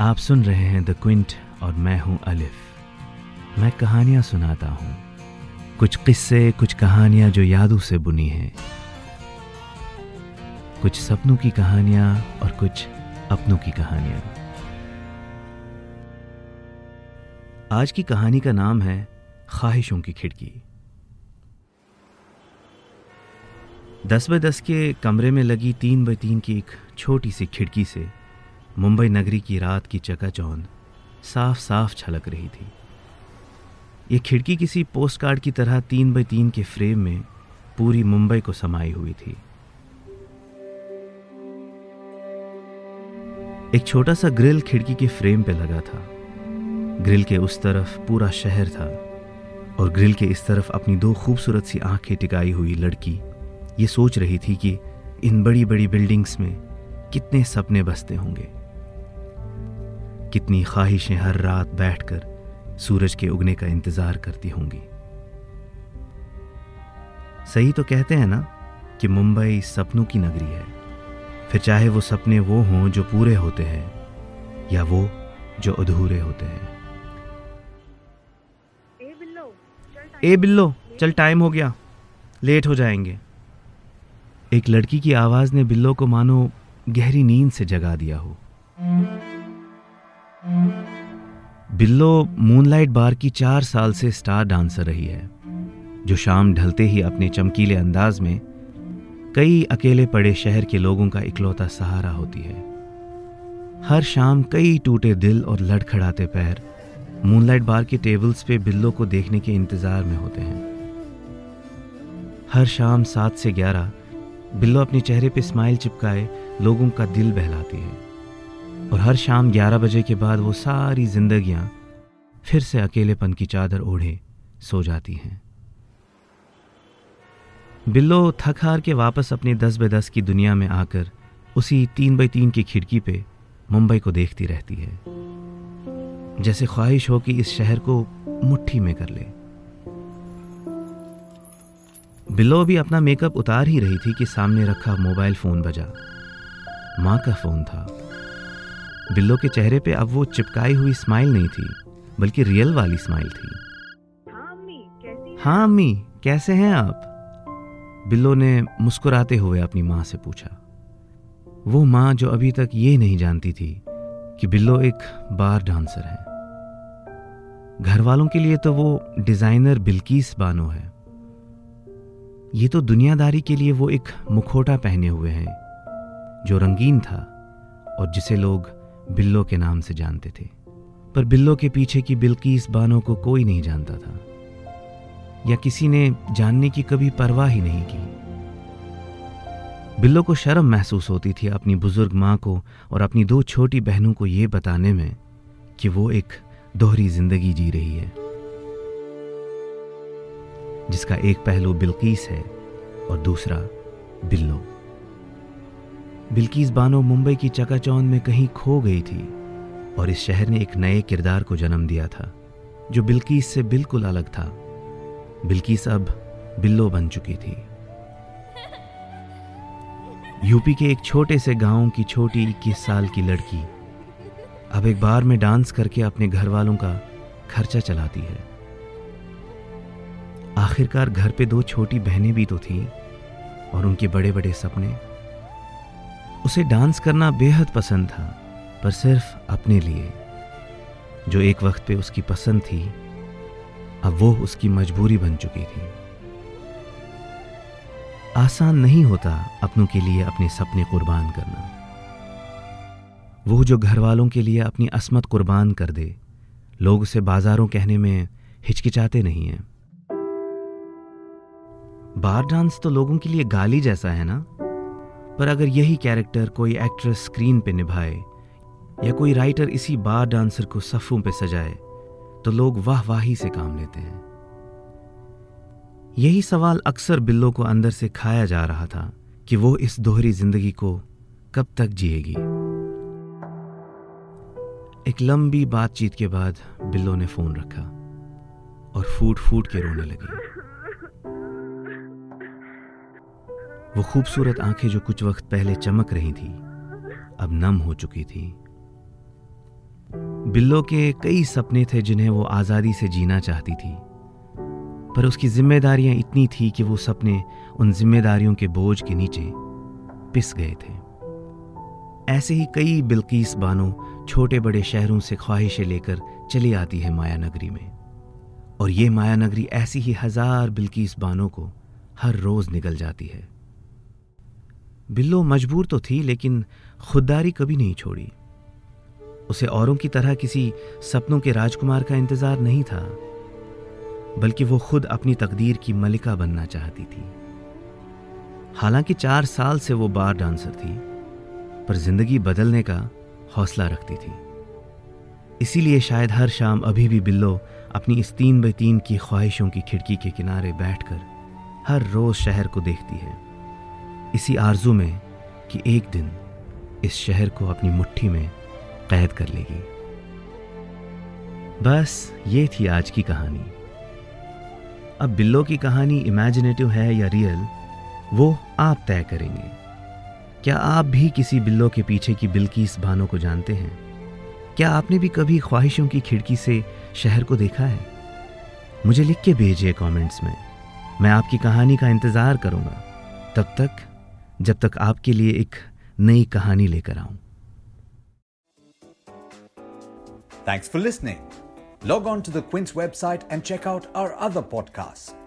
आप सुन रहे हैं द क्विंट और मैं हूं अलिफ। मैं कहानियां सुनाता हूं, कुछ किस्से, कुछ कहानियां जो यादों से बुनी हैं, कुछ सपनों की कहानियां और कुछ अपनों की कहानियां। आज की कहानी का नाम है ख्वाहिशों की खिड़की। 10x10 के कमरे में लगी 3x3 की एक छोटी सी खिड़की से मुंबई नगरी की रात की चकाचौंध साफ साफ छलक रही थी। ये खिड़की किसी पोस्ट कार्ड की तरह 3x3 के फ्रेम में पूरी मुंबई को समाई हुई थी। एक छोटा सा ग्रिल खिड़की के फ्रेम पे लगा था। ग्रिल के उस तरफ पूरा शहर था और ग्रिल के इस तरफ अपनी दो खूबसूरत सी आंखें टिकाई हुई लड़की ये सोच रही थी कि इन बड़ी बड़ी बिल्डिंग्स में कितने सपने बसते होंगे, कितनी ख्वाहिशें हर रात बैठकर सूरज के उगने का इंतजार करती होंगी। सही तो कहते हैं ना कि मुंबई सपनों की नगरी है, फिर चाहे वो सपने वो हों जो पूरे होते हैं या वो जो अधूरे होते हैं। ए बिल्लो चल टाइम हो गया, लेट हो जाएंगे। एक लड़की की आवाज ने बिल्लो को मानो गहरी नींद से जगा दिया हो। बिल्लो मूनलाइट बार की 4 साल से स्टार डांसर रही है, जो शाम ढलते ही अपने चमकीले अंदाज में कई अकेले पड़े शहर के लोगों का इकलौता सहारा होती है। हर शाम कई टूटे दिल और लड़खड़ाते पैर मूनलाइट बार के टेबल्स पे बिल्लो को देखने के इंतजार में होते हैं। हर शाम 7 से 11 बिल्लो अपने चेहरे पे स्माइल चिपकाए लोगों का दिल बहलाती है और हर शाम 11 बजे के बाद वो सारी जिंदगियां फिर से अकेलेपन की चादर ओढ़े सो जाती हैं। बिल्लो थक हार के वापस अपने 10x10 की दुनिया में आकर उसी 3x3 की खिड़की पे मुंबई को देखती रहती है, जैसे ख्वाहिश हो कि इस शहर को मुट्ठी में कर ले। बिल्लो भी अपना मेकअप उतार ही रही थी कि सामने रखा मोबाइल फ़ोन बजा। माँ का फ़ोन था। बिल्लो के चेहरे पे अब वो चिपकाई हुई स्माइल नहीं थी, बल्कि रियल वाली स्माइल थी। हाँ अम्मी, कैसे हैं आप? बिल्लो ने मुस्कुराते हुए अपनी माँ से पूछा। वो माँ जो अभी तक ये नहीं जानती थी कि बिल्लो एक बार डांसर है। घर वालों के लिए तो वो डिज़ाइनर बिल्किस बानो है, ये तो दुनियादारी के लिए वो एक मुखौटा पहने हुए हैं जो रंगीन था और जिसे लोग बिल्लो के नाम से जानते थे। पर बिल्लो के पीछे की बिल्किस बानो को कोई नहीं जानता था, या किसी ने जानने की कभी परवाह ही नहीं की। बिल्लो को शर्म महसूस होती थी अपनी बुजुर्ग माँ को और अपनी 2 छोटी बहनों को ये बताने में कि वो एक दोहरी जिंदगी जी रही है, जिसका एक पहलू बिल्किस है और दूसरा बिल्लो। बिल्किस बानो मुंबई की चकाचौंध में कहीं खो गई थी और इस शहर ने एक नए किरदार को जन्म दिया था जो बिल्किस से बिल्कुल अलग था। बिल्किस अब बिल्लो बन चुकी थी। यूपी के एक छोटे से गांव की छोटी 21 साल की लड़की अब एक बार में डांस करके अपने घर वालों का खर्चा चलाती है। आखिरकार घर पे 2 छोटी बहनें भी तो थीं और उनके बड़े बड़े सपने। उसे डांस करना बेहद पसंद था, पर सिर्फ अपने लिए। जो एक वक्त पे उसकी पसंद थी, अब वो उसकी मजबूरी बन चुकी थी। आसान नहीं होता अपनों के लिए अपने सपने कुर्बान करना। वो जो घर वालों के लिए अपनी असमत कुर्बान कर दे, लोग उसे बाजारों कहने में हिचकिचाते नहीं हैं। बार डांस तो लोगों के लिए गाली जैसा है ना, पर अगर यही कैरेक्टर कोई एक्ट्रेस स्क्रीन पे निभाए या कोई राइटर इसी बार डांसर को सफ़ों पे सजाए तो लोग वाह वाही से काम लेते हैं। यही सवाल अक्सर बिल्लो को अंदर से खाया जा रहा था कि वो इस दोहरी जिंदगी को कब तक जिएगी। एक लंबी बातचीत के बाद बिल्लो ने फ़ोन रखा और फूट फूट के रोने लगी। वो खूबसूरत आंखें जो कुछ वक्त पहले चमक रही थी, अब नम हो चुकी थी। बिल्लो के कई सपने थे जिन्हें वो आज़ादी से जीना चाहती थी, पर उसकी जिम्मेदारियां इतनी थी कि वो सपने उन जिम्मेदारियों के बोझ के नीचे पिस गए थे। ऐसे ही कई बिल्किस बानो छोटे बड़े शहरों से ख्वाहिशें लेकर चली आती है माया नगरी में, और ये माया नगरी ऐसी ही हज़ार बिल्किस बानों को हर रोज़ निगल जाती है। बिल्लो मजबूर तो थी, लेकिन खुददारी कभी नहीं छोड़ी। उसे औरों की तरह किसी सपनों के राजकुमार का इंतज़ार नहीं था, बल्कि वो खुद अपनी तकदीर की मलिका बनना चाहती थी। हालांकि 4 साल से वो बार डांसर थी, पर जिंदगी बदलने का हौसला रखती थी। इसीलिए शायद हर शाम अभी भी बिल्लो अपनी इस 3x3 की ख्वाहिशों की खिड़की के किनारे बैठकर हर रोज़ शहर को देखती है, इसी आरज़ू में कि एक दिन इस शहर को अपनी मुट्ठी में कैद कर लेगी। बस ये थी आज की कहानी। अब बिल्लो की कहानी इमेजिनेटिव है या रियल, वो आप तय करेंगे। क्या आप भी किसी बिल्लो के पीछे की बिल्किस बानो को जानते हैं? क्या आपने भी कभी ख्वाहिशों की खिड़की से शहर को देखा है? मुझे लिख के भेजिए कमेंट्स में। मैं आपकी कहानी का इंतज़ार करूँगा, तब तक जब तक आपके लिए एक नई कहानी लेकर आऊँ। Thanks for listening. Log on to the Quince website and check out our other podcasts.